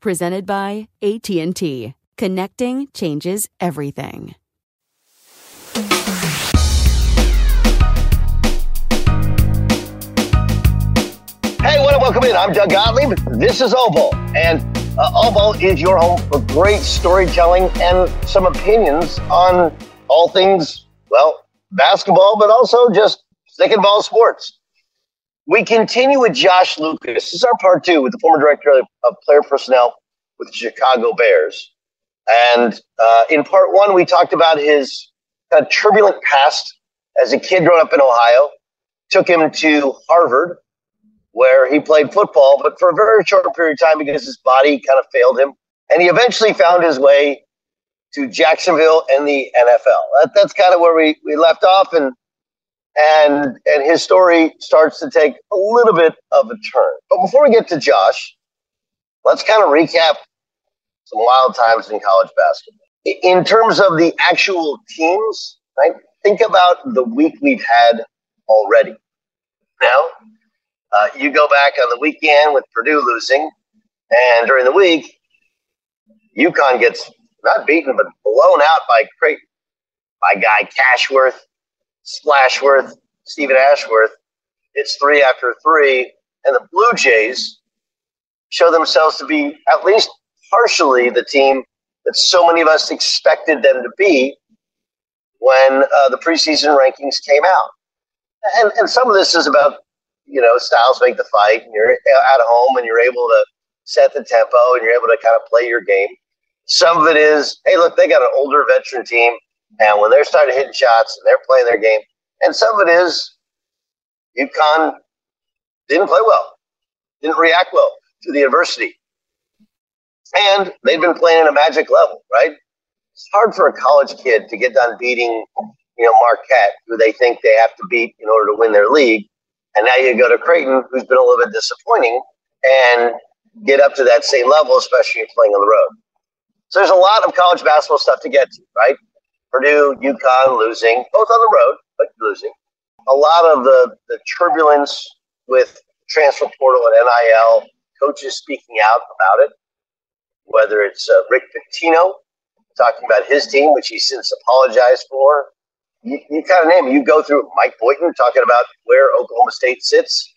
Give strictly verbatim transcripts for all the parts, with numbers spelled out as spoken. Presented by A T and T. Connecting changes everything. Hey, what up? Welcome in. I'm Doug Gottlieb. This is Oval. And uh, Oval is your home for great storytelling and some opinions on all things, well, basketball, but also just stick and ball sports. We continue with Josh Lucas. This is our part two with the former director of player personnel with the Chicago Bears. And uh, in part one, we talked about his uh, turbulent past as a kid growing up in Ohio. Took him to Harvard, where he played football, but for a very short period of time because his body kind of failed him. And he eventually found his way to Jacksonville and the N F L. That, that's kind of where we, we left off, and And and his story starts to take a little bit of a turn. But before we get to Josh, let's kind of recap some wild times in college basketball. In terms of the actual teams, right? Think about the week we've had already. Now, uh, you go back on the weekend with Purdue losing, and during the week, UConn gets not beaten, but blown out by, by guy Cashworth, Splashworth, Stephen Ashworth. It's three after three, and the Blue Jays show themselves to be at least partially the team that so many of us expected them to be when uh, the preseason rankings came out. And, and some of this is about, you know, styles make the fight, and you're at home, and you're able to set the tempo, and you're able to kind of play your game. Some of it is, hey, look, they got an older veteran team, and when they're starting hitting shots and they're playing their game, and some of it is UConn didn't play well, didn't react well to the adversity. And they've been playing at a magic level, right? It's hard for a college kid to get done beating, you know, Marquette, who they think they have to beat in order to win their league. And now you go to Creighton, who's been a little bit disappointing, and get up to that same level, especially if you're playing on the road. So there's a lot of college basketball stuff to get to, right? Purdue, UConn losing, both on the road, but losing. A lot of the, the turbulence with transfer portal and N I L, coaches speaking out about it, whether it's uh, Rick Pitino talking about his team, which he since apologized for. You, you kind of name it. You go through Mike Boynton talking about where Oklahoma State sits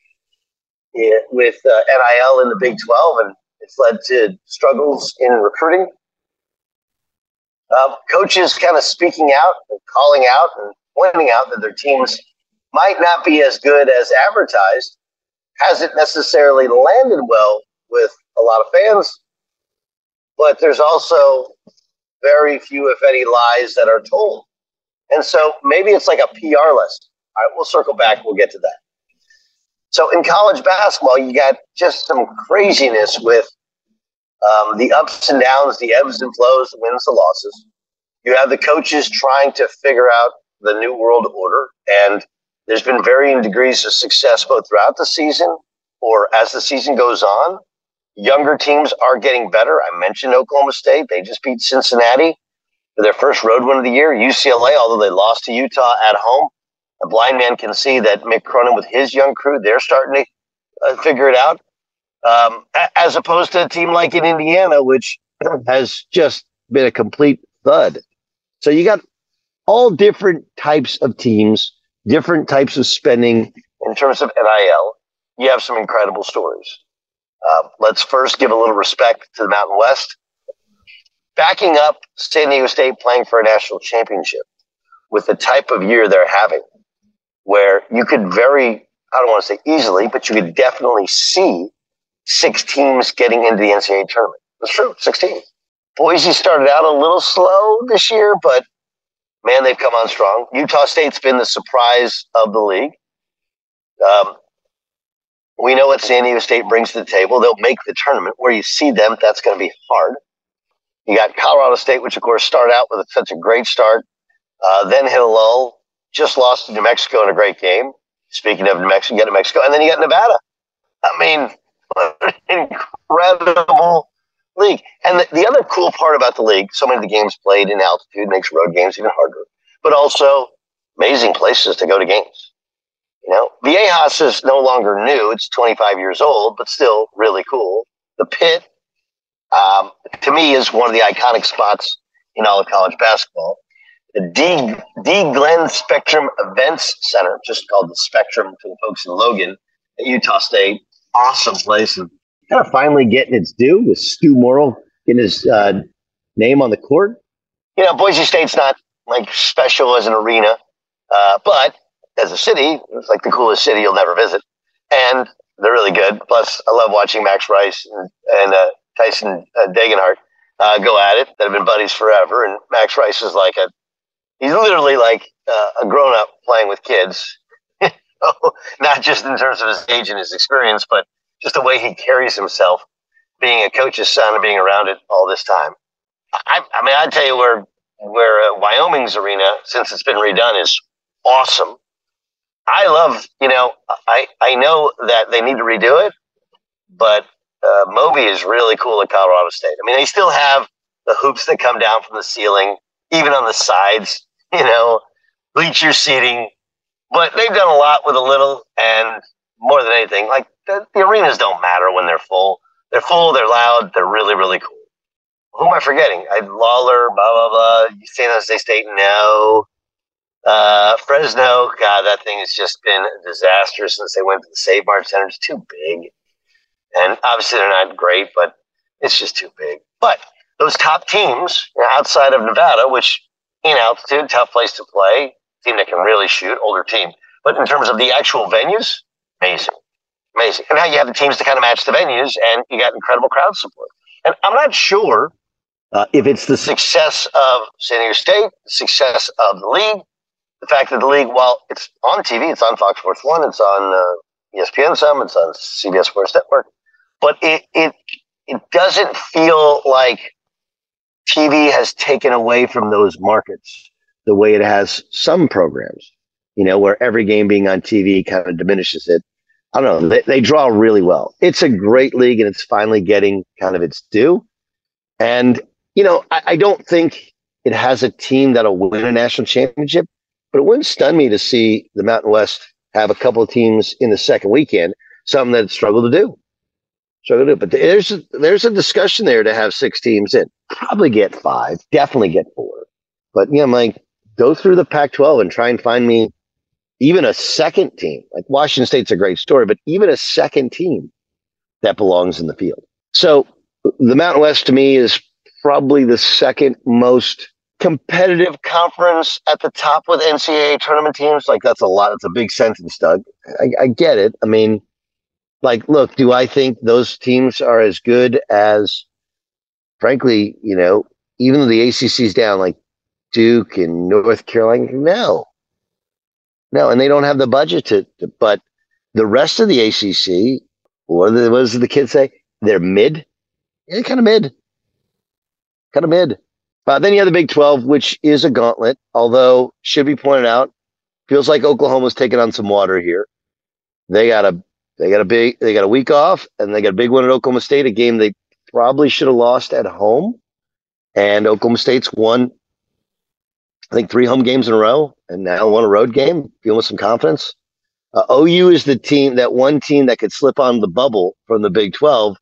in, with uh, N I L in the Big twelve, and it's led to struggles in recruiting. Uh, coaches kind of speaking out and calling out and pointing out that their teams might not be as good as advertised hasn't necessarily landed well with a lot of fans, but there's also very few, if any, lies that are told. And so maybe it's like a P R lesson. All right, we'll circle back. We'll get to that. So in college basketball, you got just some craziness with Um, the ups and downs, the ebbs and flows, the wins, the losses. You have the coaches trying to figure out the new world order, and there's been varying degrees of success both throughout the season or as the season goes on. Younger teams are getting better. I mentioned Oklahoma State. They just beat Cincinnati for their first road win of the year. U C L A, although they lost to Utah at home, the blind man can see that Mick Cronin with his young crew, they're starting to uh, figure it out. Um, as opposed to a team like in Indiana, which has just been a complete thud. So you got all different types of teams, different types of spending in terms of N I L. You have some incredible stories. Uh, let's first give a little respect to the Mountain West. Backing up San Diego State playing for a national championship with the type of year they're having, where you could very, I don't want to say easily, but you could definitely see six teams getting into the N C double A tournament. That's true, six teams. Boise started out a little slow this year, but, man, they've come on strong. Utah State's been the surprise of the league. Um, we know what San Diego State brings to the table. They'll make the tournament. Where you see them, that's going to be hard. You got Colorado State, which, of course, started out with such a great start, uh, then hit a lull, just lost to New Mexico in a great game. Speaking of New Mexico, you got New Mexico. And then you got Nevada. I mean, what an incredible league. And the, the other cool part about the league, so many of the games played in altitude makes road games even harder, but also amazing places to go to games. You know, Viejas is no longer new. It's twenty-five years old, but still really cool. The Pit, um, to me, is one of the iconic spots in all of college basketball. The D, D Glenn Spectrum Events Center, just called the Spectrum to the folks in Logan at Utah State. Awesome place. And kind of finally getting its due with Stu Morrill getting his uh, name on the court. You know, Boise State's not like special as an arena, uh, but as a city, it's like the coolest city you'll never visit. And they're really good. Plus, I love watching Max Rice and, and uh, Tyson uh, Dagenhart uh, go at it. They've been buddies forever. And Max Rice is like a He's literally like uh, a grown-up playing with kids, not just in terms of his age and his experience, but just the way he carries himself, being a coach's son and being around it all this time. I, I mean, I tell you where, where uh, Wyoming's arena, since it's been redone, is awesome. I love, you know, I, I know that they need to redo it, but uh, Moby is really cool at Colorado State. I mean, they still have the hoops that come down from the ceiling, even on the sides. You know, bleacher seating, but they've done a lot with a little, and more than anything, like the, the arenas don't matter when they're full. They're full, they're loud, they're really, really cool. Who am I forgetting? I Lawler, blah, blah, blah, San Jose State, no. Uh, Fresno, God, that thing has just been a disaster since they went to the Save Mart Center. It's too big. And obviously they're not great, but it's just too big. But those top teams, you know, outside of Nevada, which, in altitude, tough place to play, team that can really shoot, older team. But in terms of the actual venues, amazing. Amazing. And now you have the teams to kind of match the venues, and you got incredible crowd support. And I'm not sure uh, if it's the success of San Diego State, the success of the league, the fact that the league, while it's on T V, it's on Fox Sports one, it's on uh, E S P N some, it's on C B S Sports Network, but it it it doesn't feel like T V has taken away from those markets the way it has some programs, you know, where every game being on T V kind of diminishes it. I don't know. They, they draw really well. It's a great league, and it's finally getting kind of its due. And, you know, I, I don't think it has a team that'll win a national championship, but it wouldn't stun me to see the Mountain West have a couple of teams in the second weekend, something that struggled to do. Struggle to do. But there's a, there's a discussion there to have six teams in. Probably get five, definitely get four. But, you know, I'm like, go through the Pac twelve and try and find me even a second team. Like, Washington State's a great story, but even a second team that belongs in the field. So the Mountain West, to me, is probably the second most competitive conference at the top with N C double A tournament teams. Like, that's a lot. That's a big sentence, Doug. I, I get it. I mean, like, look, do I think those teams are as good as, frankly, you know, even though the A C C's down, like Duke and North Carolina, no. No, and they don't have the budget to, to but the rest of the A C C, or the, what does the kids say? They're mid? Yeah, kind of mid. Kind of mid. Uh, then you have the Big twelve, which is a gauntlet, although, should be pointed out, feels like Oklahoma's taking on some water here. They got a They got a big, they got a week off, and they got a big one at Oklahoma State, a game they probably should have lost at home. And Oklahoma State's won, I think, three home games in a row, and now won a road game, feeling with some confidence. Uh, O U is the team, that one team that could slip on the bubble from the Big twelve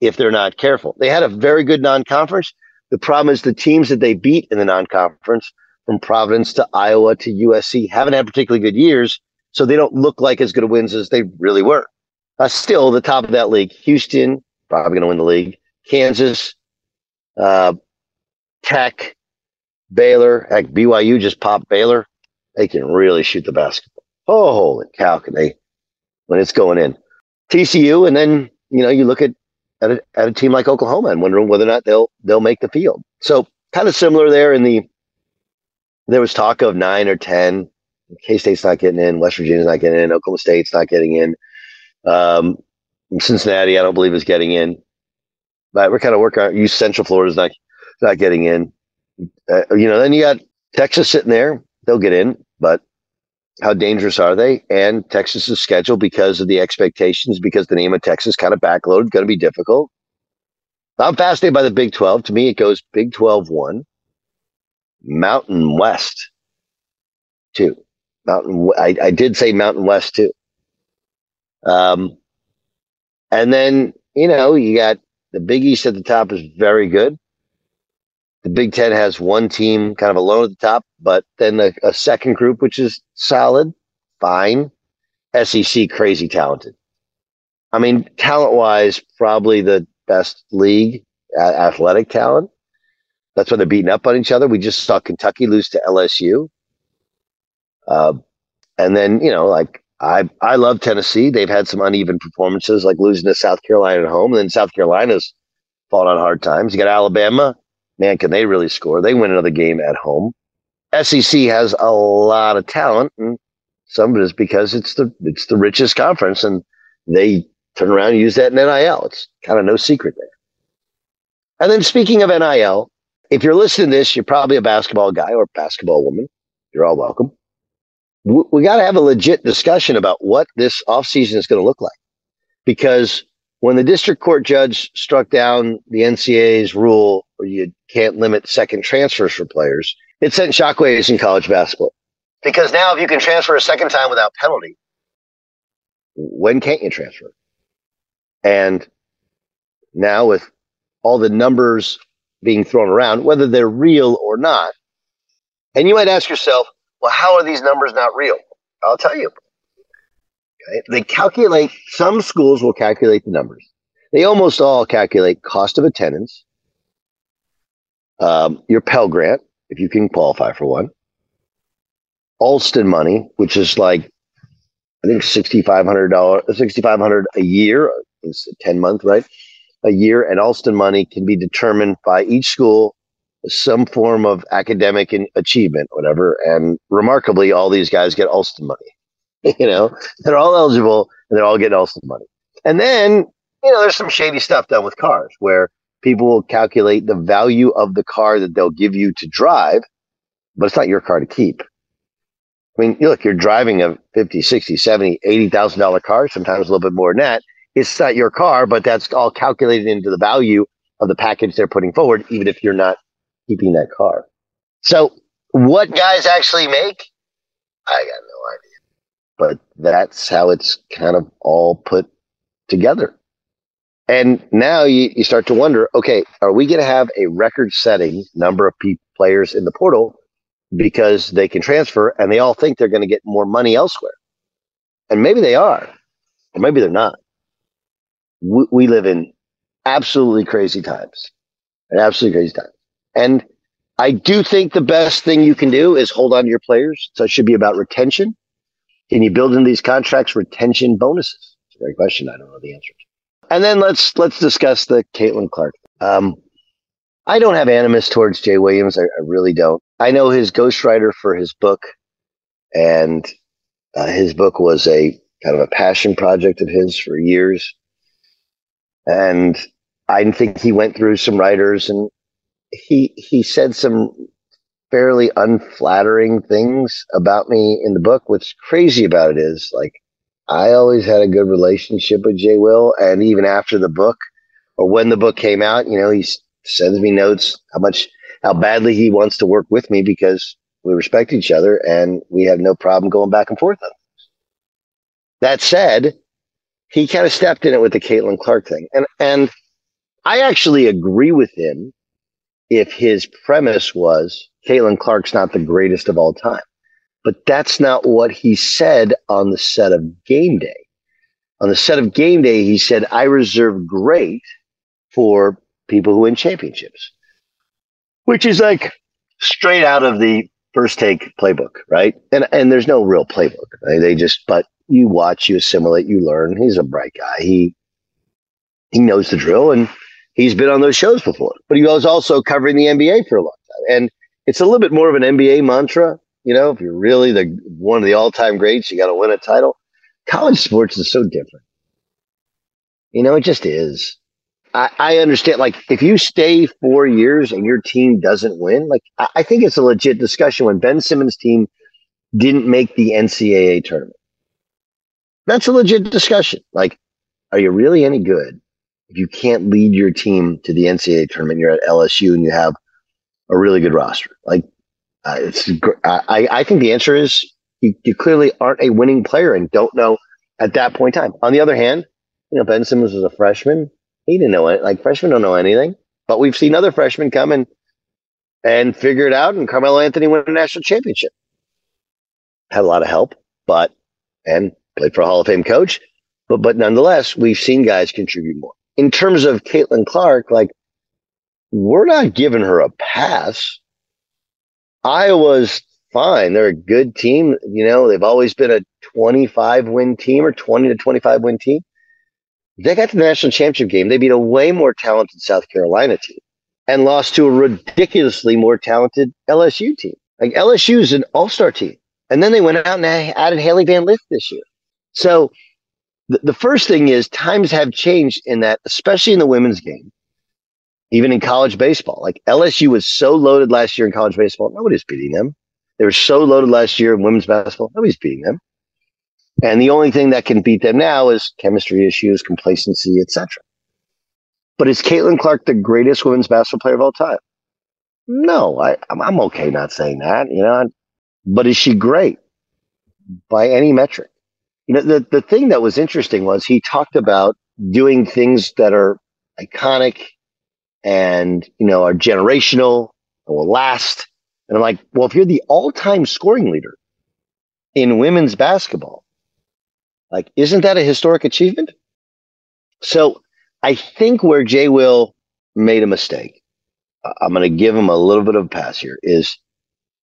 if they're not careful. They had a very good non-conference. The problem is the teams that they beat in the non-conference, from Providence to Iowa to U S C, haven't had particularly good years, so they don't look like as good of wins as they really were. Uh, still, the top of that league, Houston, probably going to win the league, Kansas, uh, Tech, Baylor. Heck, B Y U just popped Baylor. They can really shoot the basketball. Oh, holy cow, can they, when it's going in. T C U, and then you know, you look at at a, at a team like Oklahoma and wonder whether or not they'll they'll make the field. So kind of similar there. In the there was talk of nine or ten. K-State's not getting in. West Virginia's not getting in. Oklahoma State's not getting in. Um, Cincinnati, I don't believe, is getting in. But we're kind of working on. You Central Florida's not not getting in. Uh, you know, then you got Texas sitting there. They'll get in, but how dangerous are they? And Texas's schedule, because of the expectations, because the name of Texas kind of backloaded, going to be difficult. I'm fascinated by the Big twelve. To me, it goes Big twelve one, Mountain West two. Mountain, I, I did say Mountain West two. Um, and then, you know, you got the Big East at the top is very good. The Big Ten has one team kind of alone at the top, but then a, a second group, which is solid, fine. S E C, crazy talented. I mean, talent-wise, probably the best league, uh, athletic talent. That's when they're beating up on each other. We just saw Kentucky lose to L S U. Uh, and then, you know, like, I I love Tennessee. They've had some uneven performances, like losing to South Carolina at home. And then South Carolina's fallen on hard times. You got Alabama. Man, can they really score? They win another game at home. S E C has a lot of talent, and some of it is because it's the it's the richest conference, and they turn around and use that in N I L. It's kind of no secret there. And then speaking of N I L, if you're listening to this, you're probably a basketball guy or basketball woman. You're all welcome. We, we got to have a legit discussion about what this offseason is going to look like, because when the district court judge struck down the N C A A's rule where you can't limit second transfers for players, it sent shockwaves in college basketball. Because now if you can transfer a second time without penalty, when can't you transfer? And now with all the numbers being thrown around, whether they're real or not, and you might ask yourself, well, how are these numbers not real? I'll tell you. They calculate, some schools will calculate the numbers. They almost all calculate cost of attendance, um, your Pell Grant, if you can qualify for one, Alston money, which is like, I think six thousand five hundred dollars a year, it's a ten-month, right? A year, and Alston money can be determined by each school, some form of academic achievement, whatever, and remarkably, all these guys get Alston money. You know, they're all eligible and they're all getting all some money. And then, you know, there's some shady stuff done with cars where people will calculate the value of the car that they'll give you to drive, but it's not your car to keep. I mean, look, you're driving a fifty, sixty, seventy, eighty thousand dollars car, sometimes a little bit more than that. It's not your car, but that's all calculated into the value of the package they're putting forward, even if you're not keeping that car. So what guys actually make? I got no idea. But that's how it's kind of all put together. And now you, you start to wonder, okay, are we going to have a record-setting number of pe- players in the portal because they can transfer and they all think they're going to get more money elsewhere? And maybe they are, or maybe they're not. We, we live in absolutely crazy times, an absolutely crazy time. And I do think the best thing you can do is hold on to your players. So it should be about retention. Can you build in these contracts retention bonuses? It's a great question. I don't know the answer to. And then let's let's discuss the Caitlin Clark. Um, I don't have animus towards Jay Williams. I, I really don't. I know his ghostwriter for his book, and uh, his book was a kind of a passion project of his for years. And I think he went through some writers, and he he said some fairly unflattering things about me in the book. What's crazy about it is, like, I always had a good relationship with Jay Will, and even after the book, or when the book came out, you know, he sends me notes how much, how badly he wants to work with me because we respect each other and we have no problem going back and forth on this. That said, he kind of stepped in it with the Caitlin Clark thing, and and I actually agree with him if his premise was Caitlin Clark's not the greatest of all time. But that's not what he said on the set of Game Day. On the set of Game Day, he said, I reserve great for people who win championships, which is like straight out of the First Take playbook, right? And and there's no real playbook. Right? They just, but you watch, you assimilate, you learn. He's a bright guy. He he knows the drill, and he's been on those shows before. But he was also covering the N B A for a long time. And it's a little bit more of an N B A mantra. You know, if you're really the one of the all-time greats, you got to win a title. College sports is so different. You know, it just is. I, I understand, like, if you stay four years and your team doesn't win, like, I, I think it's a legit discussion when Ben Simmons' team didn't make the N C double A tournament. That's a legit discussion. Like, are you really any good if you can't lead your team to the N C double A tournament? You're at L S U and you have a really good roster. Like, uh, it's. I, I think the answer is you, you clearly aren't a winning player and don't know at that point in time. On the other hand, you know, Ben Simmons was a freshman. He didn't know it. Like, freshmen don't know anything. But we've seen other freshmen come and and figure it out. And Carmelo Anthony won a national championship. Had a lot of help, but and played for a Hall of Fame coach. But but nonetheless, we've seen guys contribute more. In terms of Caitlin Clark, like, we're not giving her a pass. Iowa's fine. They're a good team. You know, they've always been a twenty-five win team or twenty to twenty-five win team. They got to the national championship game. They beat a way more talented South Carolina team and lost to a ridiculously more talented L S U team. Like, L S U is an all-star team. And then they went out and added Haley Van Lith this year. So th- the first thing is times have changed in that, especially in the women's game, even in college baseball. Like, L S U was so loaded last year in college baseball. Nobody's beating them. They were so loaded last year in women's basketball. Nobody's beating them. And the only thing that can beat them now is chemistry issues, complacency, et cetera. But is Caitlin Clark the greatest women's basketball player of all time? No, I, I'm okay not saying that, you know. But is she great by any metric? You know, the, the thing that was interesting was he talked about doing things that are iconic and, you know, are generational and will last. And I'm like, well, if you're the all-time scoring leader in women's basketball, like, isn't that a historic achievement? So I think where Jay Will made a mistake, I'm going to give him a little bit of a pass here, is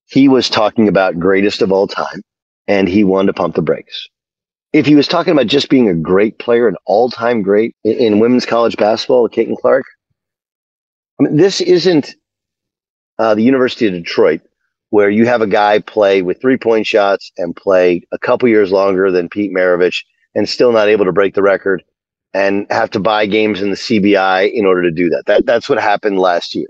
he was talking about greatest of all time, and he wanted to pump the brakes. If he was talking about just being a great player, an all-time great in, in women's college basketball with Caitlin Clark, I mean, this isn't uh, the University of Detroit, where you have a guy play with three-point shots and play a couple years longer than Pete Maravich and still not able to break the record and have to buy games in the C B I in order to do that. That that's what happened last year.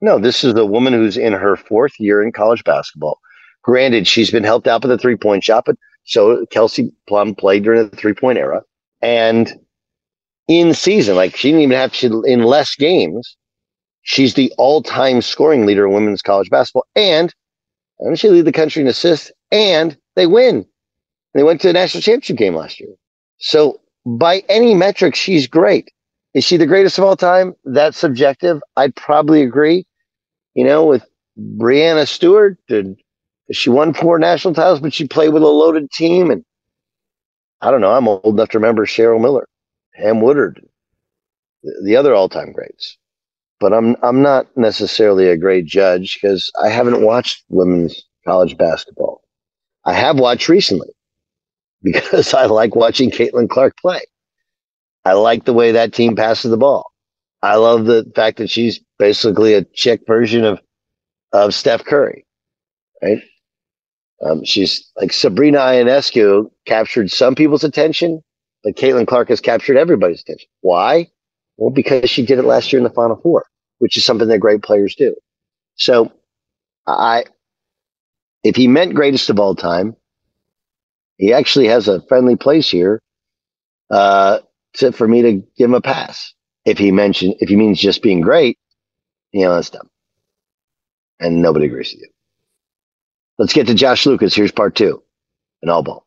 No, this is the woman who's in her fourth year in college basketball. Granted, she's been helped out by the three-point shot, but so Kelsey Plum played during the three-point era. And in season, like, she didn't even have to, in less games, she's the all-time scoring leader in women's college basketball. And And she lead the country in assists, and they win. They went to the national championship game last year. So by any metric, she's great. Is she the greatest of all time? That's subjective. I'd probably agree, you know, with Breanna Stewart. And she won four national titles, but she played with a loaded team. And I don't know. I'm old enough to remember Cheryl Miller, Pam Woodard, the other all-time greats. But I'm I'm not necessarily a great judge because I haven't watched women's college basketball. I have watched recently because I like watching Caitlin Clark play. I like the way that team passes the ball. I love the fact that she's basically a chick version of of Steph Curry, right? Um, she's like Sabrina Ionescu captured some people's attention, but Caitlin Clark has captured everybody's attention. Why? Well, because she did it last year in the Final Four, which is something that great players do. So I, if he meant greatest of all time, he actually has a friendly place here uh, to, for me to give him a pass. If he mentioned, if he means just being great, you know, that's dumb. And nobody agrees with you. Let's get to Josh Lucas. Here's part two, an all ball.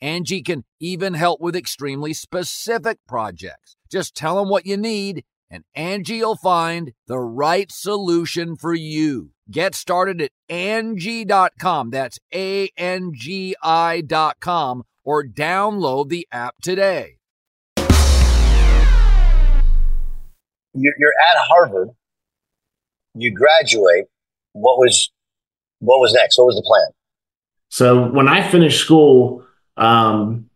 Angie can even help with extremely specific projects. Just tell them what you need, and Angie will find the right solution for you. Get started at Angie dot com. That's A N G I dot com, or download the app today. You're at Harvard. You graduate. What was, what was next? What was the plan? So when I finished school, Um,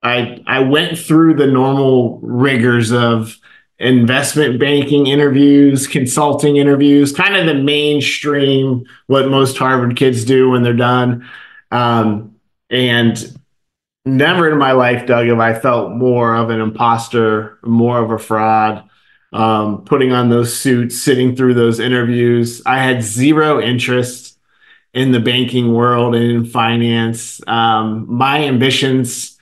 I I went through the normal rigors of investment banking interviews, consulting interviews, kind of the mainstream, what most Harvard kids do when they're done. Um, and never in my life, Doug, have I felt more of an imposter, more of a fraud, um, putting on those suits, sitting through those interviews. I had zero interest in the banking world and in finance. Um, my ambitions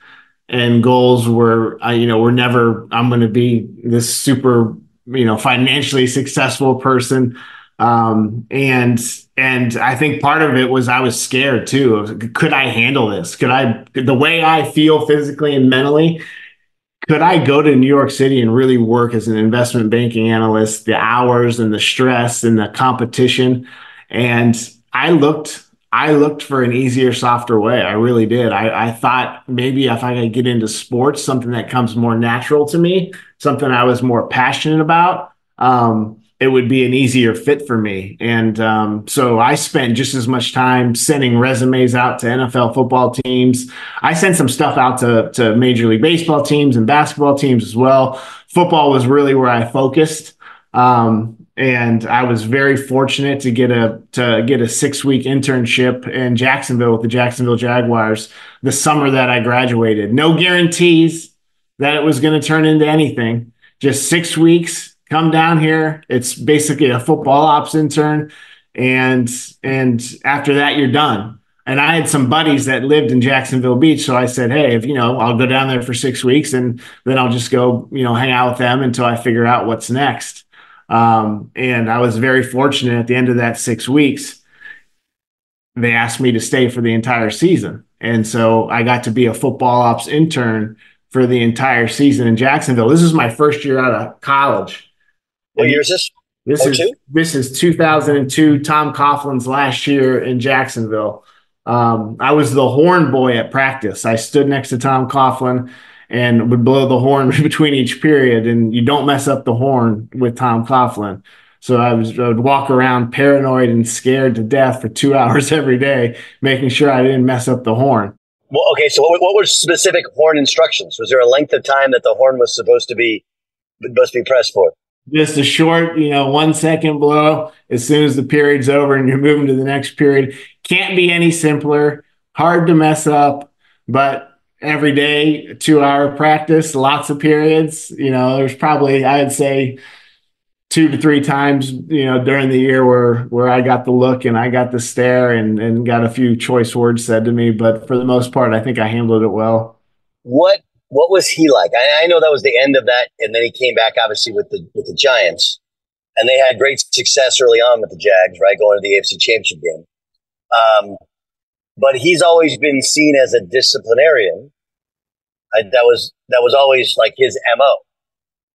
and goals were, uh, you know, were never, I'm going to be this super, you know, financially successful person. Um, and, and I think part of it was I was scared too. Of, could I handle this? Could I, the way I feel physically and mentally, could I go to New York City and really work as an investment banking analyst, the hours and the stress and the competition? And I looked, I looked for an easier, softer way. I really did. I, I thought maybe if I could get into sports, something that comes more natural to me, something I was more passionate about, um, it would be an easier fit for me. And um, so I spent just as much time sending resumes out to N F L football teams. I sent some stuff out to, to Major League Baseball teams and basketball teams as well. Football was really where I focused. Um, And I was very fortunate to get a to get a six-week internship in Jacksonville with the Jacksonville Jaguars the summer that I graduated. No guarantees that it was going to turn into anything. Just six weeks, come down here. It's basically a football ops intern. And, and after that, you're done. And I had some buddies that lived in Jacksonville Beach. So I said, hey, if you know, I'll go down there for six weeks and then I'll just go, you know, hang out with them until I figure out what's next. Um, and I was very fortunate at the end of that six weeks, they asked me to stay for the entire season. And so I got to be a football ops intern for the entire season in Jacksonville. This is my first year out of college. What year is this? This is, this is two thousand two, Tom Coughlin's last year in Jacksonville. Um, I was the horn boy at practice. I stood next to Tom Coughlin and would blow the horn between each period, and you don't mess up the horn with Tom Coughlin. So I was I would walk around paranoid and scared to death for two hours every day, making sure I didn't mess up the horn. Well, okay, so what, what were specific horn instructions? Was there a length of time that the horn was supposed to be must be pressed for? Just a short, you know, one second blow as soon as the period's over and you're moving to the next period. Can't be any simpler. Hard to mess up, but every day, two hour practice, lots of periods. You know, there's probably, I'd say, two to three times, you know, during the year where where I got the look and I got the stare and, and got a few choice words said to me. But for the most part, I think I handled it well. What what was he like? I, I know that was the end of that. And then he came back, obviously, with the with the Giants. And they had great success early on with the Jags, right, going to the A F C Championship game. Um, but he's always been seen as a disciplinarian. I, that was that was always like his M O.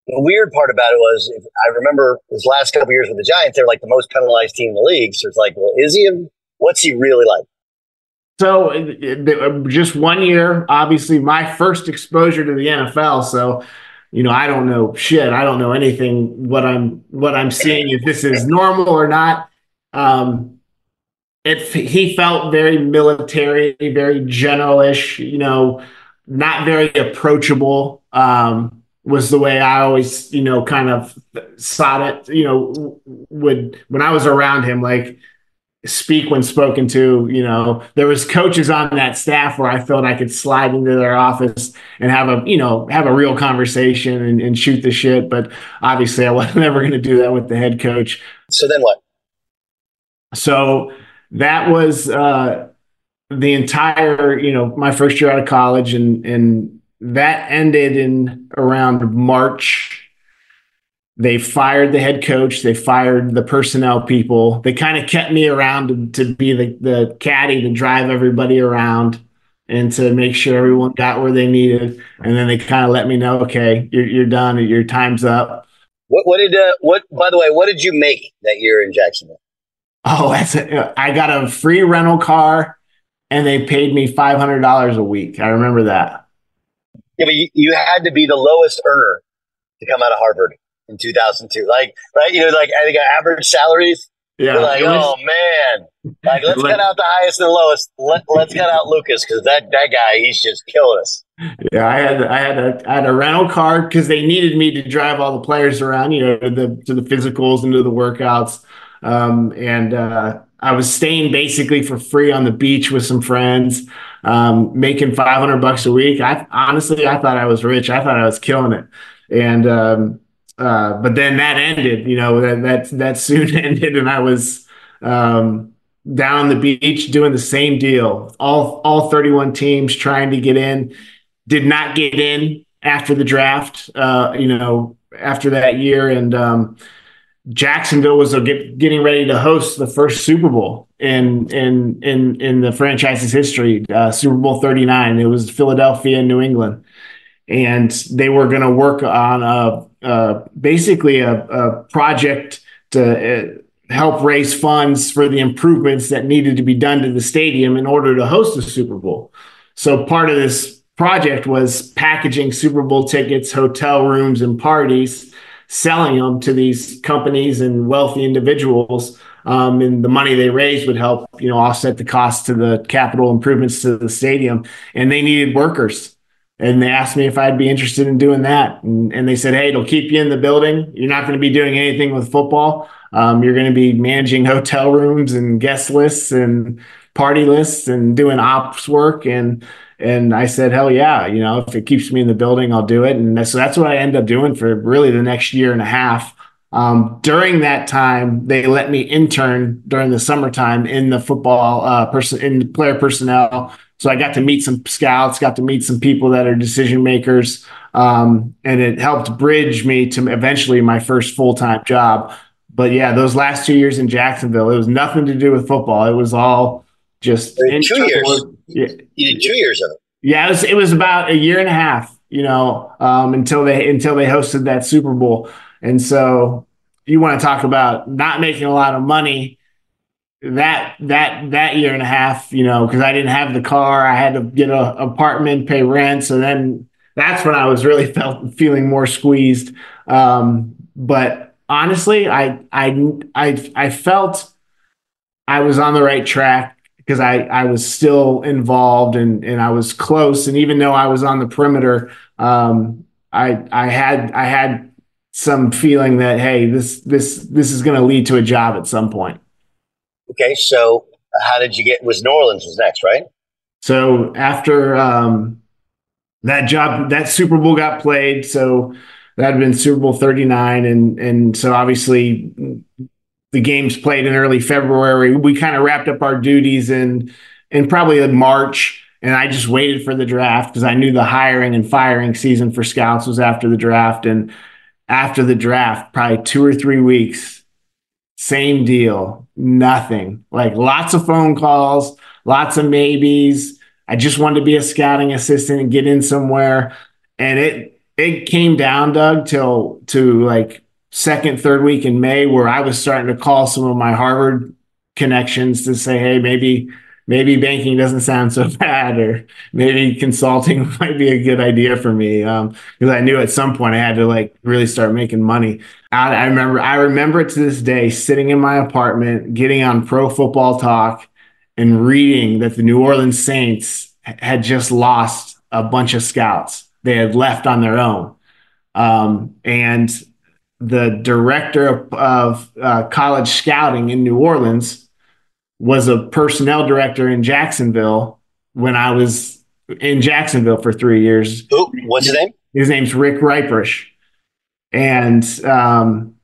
The weird part about it was, if I remember his last couple of years with the Giants, they're like the most penalized team in the league. So it's like, well, is he? A, what's he really like? So just one year, obviously, my first exposure to the N F L. So, you know, I don't know shit. I don't know anything. What I'm what I'm seeing, if this is normal or not. Um, it he felt very military, very generalish. You know, not very approachable. Um, was the way I always, you know, kind of saw it, you know, would, when I was around him, like speak when spoken to. You know, there was coaches on that staff where I felt I could slide into their office and have a, you know, have a real conversation and, and shoot the shit. But obviously I was never going to do that with the head coach. So then what? So that was uh, the entire, you know, my first year out of college, and, and, that ended in around March. They fired the head coach. They fired the personnel people. They kind of kept me around to, to be the, the caddy, to drive everybody around and to make sure everyone got where they needed. And then they kind of let me know, okay, you're, you're done. Your time's up. What, what did, uh, what, by the way, what did you make that year in Jacksonville? Oh, that's a, I got a free rental car and they paid me five hundred dollars a week. I remember that. Yeah, but you, you had to be the lowest earner to come out of Harvard in two thousand two. Like, right? You know, like, I think average salaries. Yeah. Like, was, oh, man. Like, let's cut out the highest and the lowest. Let, let's cut out Lucas, because that, that guy, he's just killing us. Yeah, I had I had a, I had a rental car because they needed me to drive all the players around, you know, to the, to the physicals and to the workouts. Um, and uh, I was staying basically for free on the beach with some friends. Um, making five hundred bucks a week. I honestly, I thought I was rich. I thought I was killing it. And, um, uh, but then that ended, you know, that, that, that soon ended. And I was, um, down on the beach doing the same deal. All, all thirty-one teams trying to get in, did not get in after the draft, uh, you know, after that year. And, um, Jacksonville was get, getting ready to host the first Super Bowl in in in in the franchise's history, uh, Super Bowl thirty-nine. It was Philadelphia and New England, and they were going to work on a, a basically a, a project to uh, help raise funds for the improvements that needed to be done to the stadium in order to host the Super Bowl. So part of this project was packaging Super Bowl tickets, hotel rooms, and parties, selling them to these companies and wealthy individuals, um, and the money they raised would help, you know, offset the cost to the capital improvements to the stadium. And they needed workers. And they asked me if I'd be interested in doing that. And, and they said, hey, it'll keep you in the building. You're not going to be doing anything with football. Um, you're going to be managing hotel rooms and guest lists and party lists and doing ops work. And And I said, hell yeah, you know, if it keeps me in the building, I'll do it. And that's, so that's what I ended up doing for really the next year and a half. Um, during that time, they let me intern during the summertime in the football uh, person, in player personnel. So I got to meet some scouts, got to meet some people that are decision makers. Um, and it helped bridge me to eventually my first full-time job. But yeah, those last two years in Jacksonville, it was nothing to do with football. It was all just two intern- years. Yeah. You did two years of it. Yeah, it was, it was about a year and a half, you know, um, until they until they hosted that Super Bowl. And so you want to talk about not making a lot of money that that that year and a half, you know, because I didn't have the car. I had to get an apartment, pay rent. So then that's when I was really felt feeling more squeezed. Um, but honestly, I I I I felt I was on the right track because I, I was still involved and, and I was close. And even though I was on the perimeter, um, I I had I had some feeling that, hey, this this this is going to lead to a job at some point. Okay, so how did you get? Was New Orleans was next, right? So after um, that job, that Super Bowl got played. So that had been Super Bowl thirty-nine, and and so obviously the games played in early February. We kind of wrapped up our duties in in probably in March. And I just waited for the draft because I knew the hiring and firing season for scouts was after the draft. And after the draft, probably two or three weeks, same deal, nothing. Like lots of phone calls, lots of maybes. I just wanted to be a scouting assistant and get in somewhere. And it it came down, Doug, till to like second, third week in May, where I was starting to call some of my Harvard connections to say, hey, maybe – Maybe banking doesn't sound so bad, or maybe consulting might be a good idea for me. Because um, I knew at some point I had to like really start making money. I, I remember, I remember to this day sitting in my apartment, getting on Pro Football Talk, and reading that the New Orleans Saints had just lost a bunch of scouts. They had left on their own, um, and the director of, of uh, college scouting in New Orleans was a personnel director in Jacksonville when I was in Jacksonville for three years. Ooh, what's his name? His name's Rick Riperish. And um,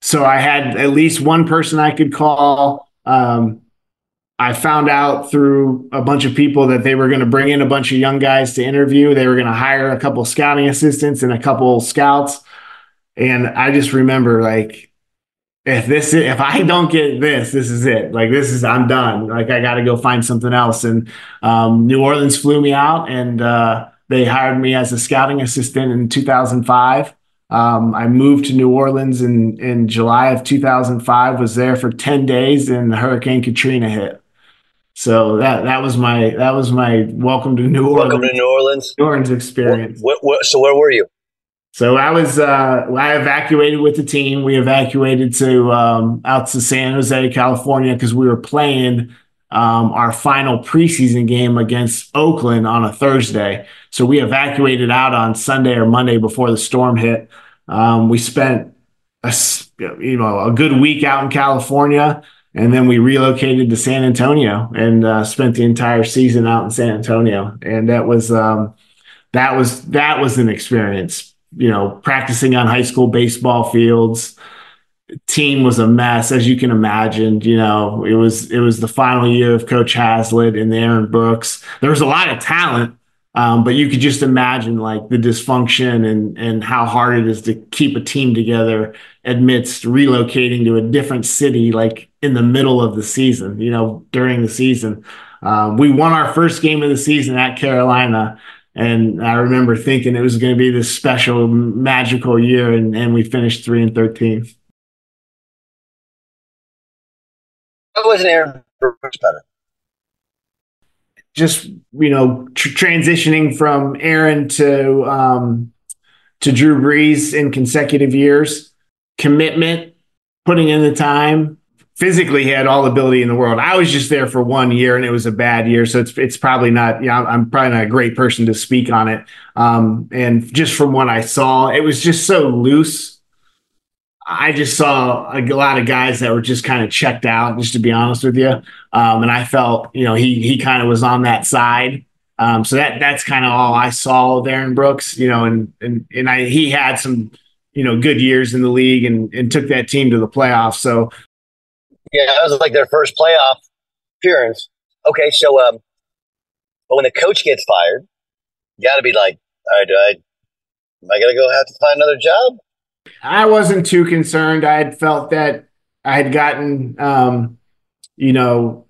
so I had at least one person I could call. Um, I found out through a bunch of people that they were going to bring in a bunch of young guys to interview. They were going to hire a couple of scouting assistants and a couple of scouts. And I just remember like, If this, is, if I don't get this, this is it. Like, this is, I'm done. Like, I got to go find something else. And um, New Orleans flew me out, and uh, they hired me as a scouting assistant in two thousand five. Um, I moved to New Orleans in, in July of two thousand five, was there for ten days, and Hurricane Katrina hit. So that, that was my, that was my welcome to New Orleans. Welcome to New Orleans. New Orleans experience. What, what, so where were you? So I was, uh, I evacuated with the team. We evacuated to um, out to San Jose, California, because we were playing um, our final preseason game against Oakland on a Thursday. So we evacuated out on Sunday or Monday before the storm hit. Um, we spent a, you know, a good week out in California, and then we relocated to San Antonio and uh, spent the entire season out in San Antonio. And that was um, that was that was an experience. You know, practicing on high school baseball fields. Team was a mess, as you can imagine. You know, it was it was the final year of Coach Haslett and Aaron Brooks. There was a lot of talent, um, but you could just imagine like the dysfunction and and how hard it is to keep a team together amidst relocating to a different city, like in the middle of the season. You know, during the season, um, we won our first game of the season at Carolina. And I remember thinking it was going to be this special, magical year, and, and we finished three and thirteen. I wasn't Aaron Brooks better. Just you know, tr- transitioning from Aaron to um, to Drew Brees in consecutive years, commitment, putting in the time. Physically, he had all the ability in the world. I was just there for one year, and it was a bad year. So it's it's probably not, you know, I'm probably not a great person to speak on it. Um, and just from what I saw, it was just so loose. I just saw a lot of guys that were just kind of checked out, just to be honest with you. Um, and I felt, you know, he he kind of was on that side. Um, so that that's kind of all I saw of Aaron Brooks, you know, and and and I he had some, you know, good years in the league and and took that team to the playoffs. So. Yeah, that was like their first playoff appearance. Okay, so um, but when the coach gets fired, you got to be like, all right, do I, am I going to go have to find another job? I wasn't too concerned. I had felt that I had gotten, um, you know,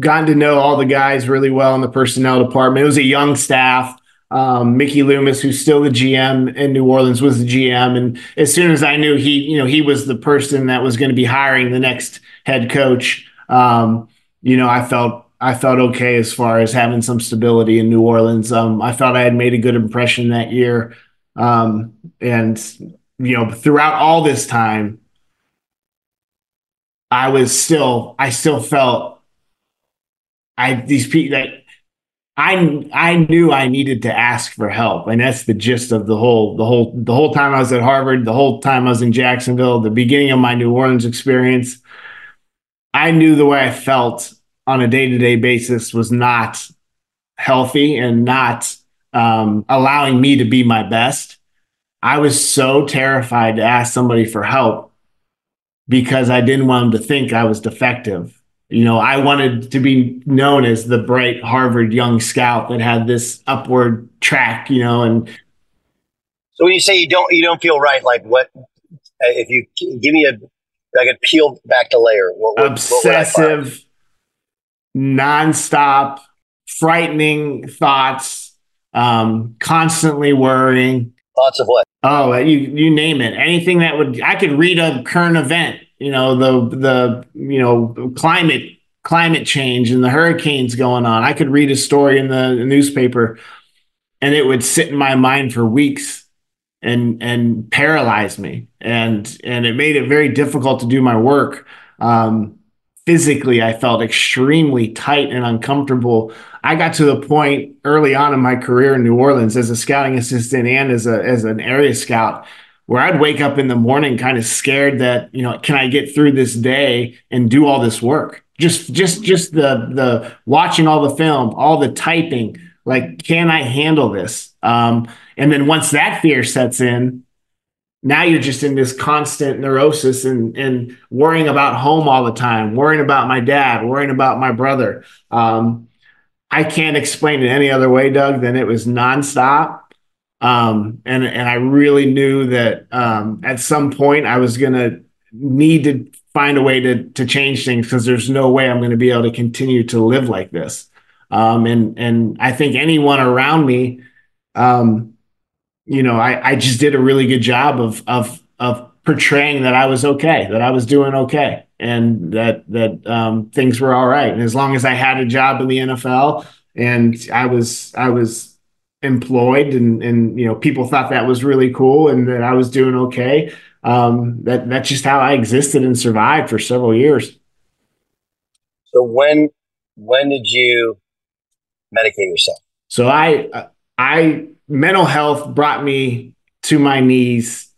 gotten to know all the guys really well in the personnel department. It was a young staff. Um, Mickey Loomis, who's still the G M in New Orleans, was the G M. And as soon as I knew he, you know, he was the person that was going to be hiring the next head coach, um, you know, I felt I felt okay as far as having some stability in New Orleans. Um, I felt I had made a good impression that year. Um, and you know, throughout all this time, I was still, I still felt I, these people that I, I knew I needed to ask for help. And that's the gist of the whole, the whole, the whole time I was at Harvard, the whole time I was in Jacksonville, the beginning of my New Orleans experience, I knew the way I felt on a day-to-day basis was not healthy and not um, allowing me to be my best. I was so terrified to ask somebody for help because I didn't want them to think I was defective. You know, I wanted to be known as the bright Harvard young scout that had this upward track, you know. And so when you say you don't, you don't feel right, like what, if you give me a, like a peel back the layer. What, what, obsessive, what nonstop, frightening thoughts, um, constantly worrying. Thoughts of what? Oh, you, you name it. Anything that would, I could read a current event. You know, the, the, you know, climate, climate change and the hurricanes going on. I could read a story in the newspaper and it would sit in my mind for weeks and, and paralyze me. And, and it made it very difficult to do my work. Um, physically, I felt extremely tight and uncomfortable. I got to the point early on in my career in New Orleans as a scouting assistant and as a, as an area scout, where I'd wake up in the morning kind of scared that, you know, can I get through this day and do all this work? Just just just the the watching all the film, all the typing, like, can I handle this? Um, and then once that fear sets in, now you're just in this constant neurosis and and worrying about home all the time, worrying about my dad, worrying about my brother. Um, I can't explain it any other way, Doug, than it was nonstop. Um, and, and I really knew that, um, at some point I was going to need to find a way to, to change things, because there's no way I'm going to be able to continue to live like this. Um, and, and I think anyone around me, um, you know, I, I just did a really good job of, of, of portraying that I was okay, that I was doing okay. And that, that, um, things were all right. And as long as I had a job in the N F L and I was, I was, employed and, and, you know, people thought that was really cool and that I was doing okay. Um, that, that's just how I existed and survived for several years. So when, when did you medicate yourself? So I, I, mental health brought me to my knees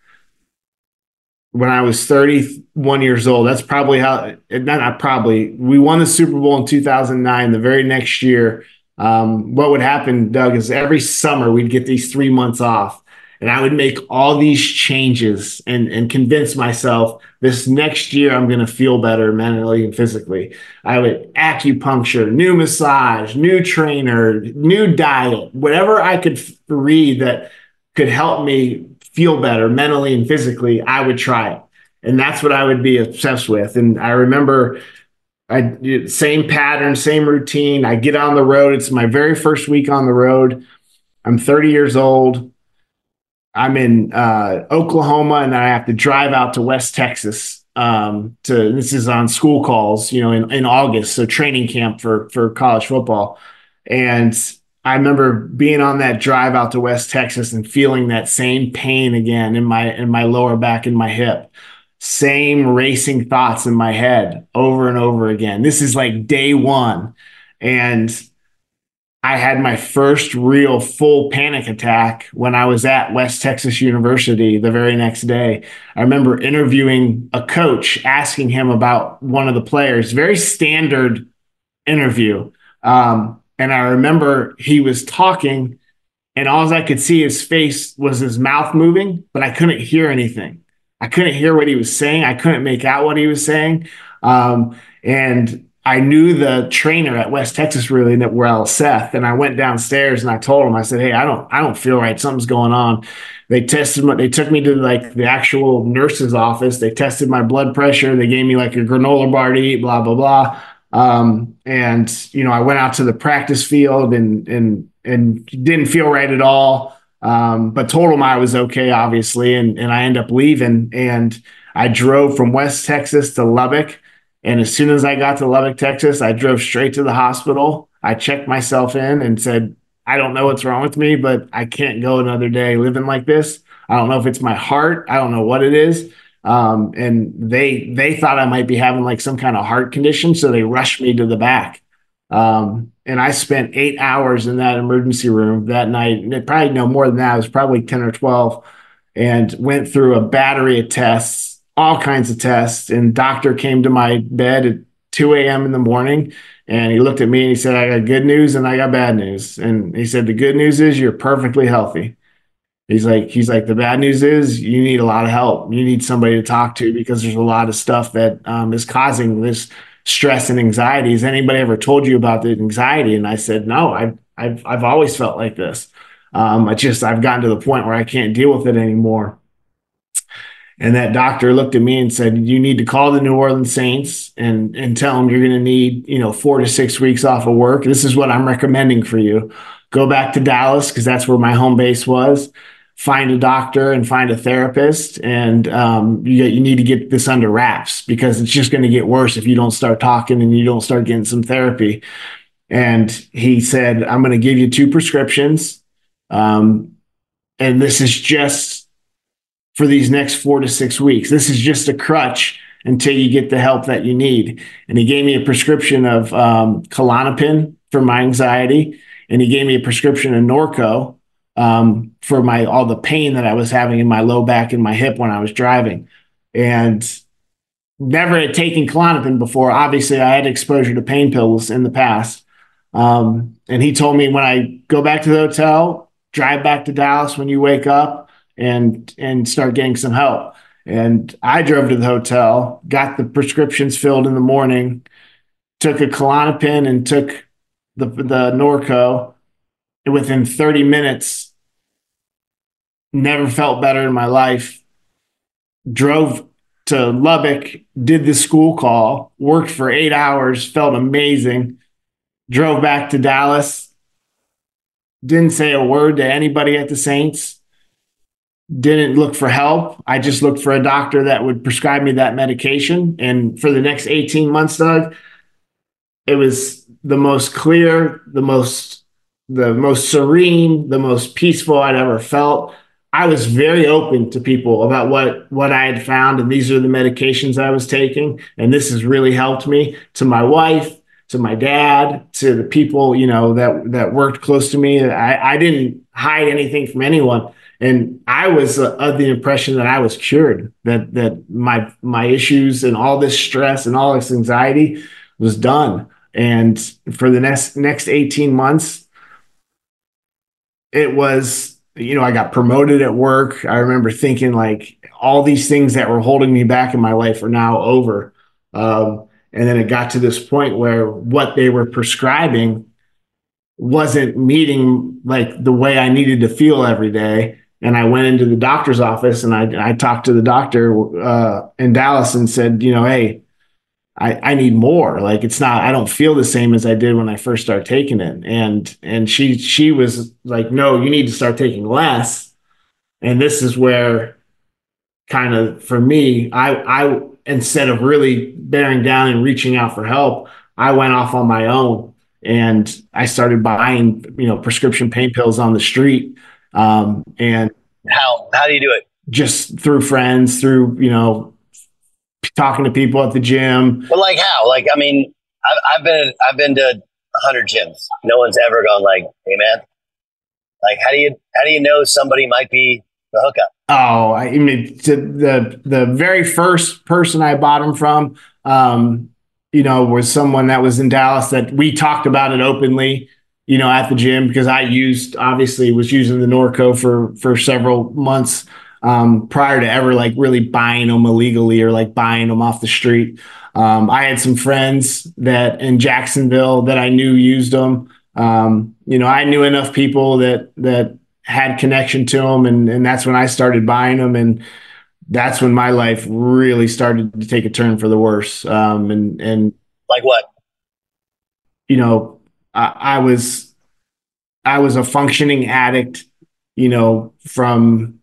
when I was thirty-one years old. That's probably how, not, not probably, we won the Super Bowl in two thousand nine, the very next year. Um, what would happen, Doug, is every summer we'd get these three months off and I would make all these changes and, and convince myself this next year I'm going to feel better mentally and physically. I would acupuncture, new massage, new trainer, new diet, whatever I could read that could help me feel better mentally and physically, I would try it. And that's what I would be obsessed with. And I remember I same pattern, same routine. I get on the road. It's my very first week on the road. I'm thirty years old. I'm in uh, Oklahoma, and I have to drive out to West Texas. Um, to this is on school calls, you know, in, in August, so training camp for for college football. And I remember being on that drive out to West Texas and feeling that same pain again in my in my lower back, in my hip. Same racing thoughts in my head over and over again. This is like day one. And I had my first real full panic attack when I was at West Texas University the very next day. I remember interviewing a coach, asking him about one of the players, very standard interview. Um, and I remember he was talking and all I could see his face was his mouth moving, but I couldn't hear anything. I couldn't hear what he was saying. I couldn't make out what he was saying. Um, and I knew the trainer at West Texas really well, Seth. And I went downstairs and I told him, I said, hey, I don't, I don't feel right. Something's going on. They tested my, they took me to like the actual nurse's office. They tested my blood pressure. They gave me like a granola bar to eat, blah, blah, blah. Um, and, you know, I went out to the practice field and, and, and didn't feel right at all. Um, but told him I was okay, obviously, and, and I ended up leaving. And I drove from West Texas to Lubbock. And as soon as I got to Lubbock, Texas, I drove straight to the hospital. I checked myself in and said, I don't know what's wrong with me, but I can't go another day living like this. I don't know if it's my heart. I don't know what it is. Um, and they they thought I might be having like some kind of heart condition, so they rushed me to the back. Um, and I spent eight hours in that emergency room that night. And probably no more than that. It was probably ten or twelve, and went through a battery of tests, all kinds of tests. And doctor came to my bed at two a.m. in the morning, and he looked at me and he said, "I got good news and I got bad news." And he said, "The good news is you're perfectly healthy." He's like, he's like, "The bad news is you need a lot of help. You need somebody to talk to, because there's a lot of stuff that um, is causing this stress and anxiety. Has anybody ever told you about the anxiety?" And I said, "No, I've, I've, I've always felt like this. Um, I just, I've gotten to the point where I can't deal with it anymore." And that doctor looked at me and said, "You need to call the New Orleans Saints and, and tell them you're going to need, you know, four to six weeks off of work. This is what I'm recommending for you. Go back to Dallas," because that's where my home base was. "Find a doctor and find a therapist, and um, you, you need to get this under wraps, because it's just going to get worse if you don't start talking and you don't start getting some therapy." And he said, "I'm going to give you two prescriptions, um, and this is just for these next four to six weeks. This is just a crutch until you get the help that you need." And he gave me a prescription of um, Klonopin for my anxiety, and he gave me a prescription of Norco, um, for my, all the pain that I was having in my low back and my hip when I was driving. And never had taken Klonopin before. Obviously I had exposure to pain pills in the past. Um, and he told me, "When I go back to the hotel, drive back to Dallas when you wake up and, and start getting some help." And I drove to the hotel, got the prescriptions filled in the morning, took a Klonopin and took the, the Norco. Within thirty minutes, never felt better in my life. Drove to Lubbock, did the school call, worked for eight hours, felt amazing. Drove back to Dallas, didn't say a word to anybody at the Saints, didn't look for help. I just looked for a doctor that would prescribe me that medication. And for the next eighteen months, Doug, it was the most clear, the most the most serene, the most peaceful I'd ever felt. I was very open to people about what, what I had found, and these are the medications I was taking, and this has really helped me, to my wife, to my dad, to the people, you know, that, that worked close to me. I, I didn't hide anything from anyone. And I was uh, of the impression that I was cured, that, that my, my issues and all this stress and all this anxiety was done. And for the next, next eighteen months, it was, you know, I got promoted at work. I remember thinking like all these things that were holding me back in my life are now over. Um, and then it got to this point where what they were prescribing wasn't meeting like the way I needed to feel every day. And I went into the doctor's office and I, I talked to the doctor uh, in Dallas and said, you know, "Hey, I, I need more. Like, it's not, I don't feel the same as I did when I first started taking it." And, and she, she was like, "No, you need to start taking less." And this is where kind of for me, I, I, instead of really bearing down and reaching out for help, I went off on my own and I started buying, you know, prescription pain pills on the street. Um, and how, how do you do it? Just through friends, through, you know, talking to people at the gym. Well, like how? Like, I mean, I've, I've been I've been to a hundred gyms. No one's ever gone like, "Hey, man." Like, how do you how do you know somebody might be the hookup? Oh, I mean, to the the very first person I bought them from, um, you know, was someone that was in Dallas that we talked about it openly, you know, at the gym, because I used obviously was using the Norco for for several months. Um, prior to ever like really buying them illegally or like buying them off the street. Um, I had some friends that in Jacksonville that I knew used them. Um, you know, I knew enough people that, that had connection to them. And, and that's when I started buying them. And that's when my life really started to take a turn for the worse. Um, and, and like what, you know, I, I was, I was a functioning addict, you know, from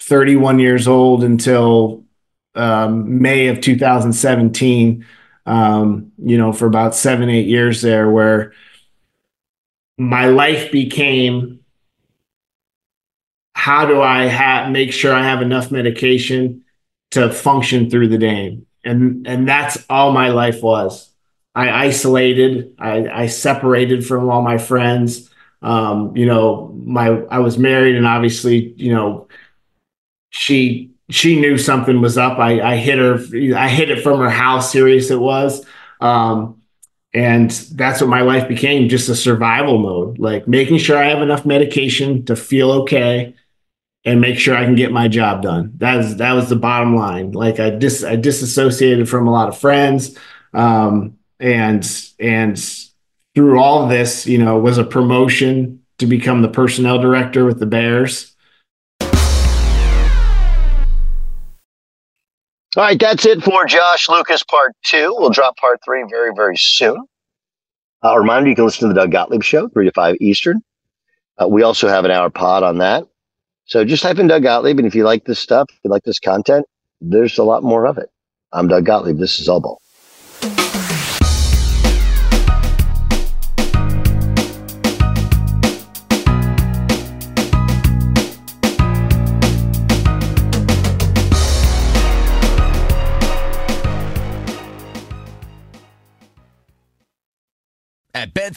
thirty-one years old until um, May of two thousand seventeen, um, you know, for about seven, eight years there, where my life became how do I ha- make sure I have enough medication to function through the game? And and that's all my life was. I isolated, I, I separated from all my friends. Um, you know, my I was married, and obviously, you know, she she knew something was up. I, I hit her, I hit it from her how serious it was. Um, and that's what my life became, just a survival mode, like making sure I have enough medication to feel okay and make sure I can get my job done. That is, that was the bottom line. Like I dis I disassociated from a lot of friends. Um, and, and through all of this, you know, was a promotion to become the personnel director with the Bears. All right, that's it for Josh Lucas Part two. We'll drop Part three very, very soon. Uh, a reminder, you can listen to the Doug Gottlieb Show, three to five Eastern. Uh, we also have an hour pod on that. So just type in Doug Gottlieb, and if you like this stuff, if you like this content, there's a lot more of it. I'm Doug Gottlieb. This is Oval. At Bet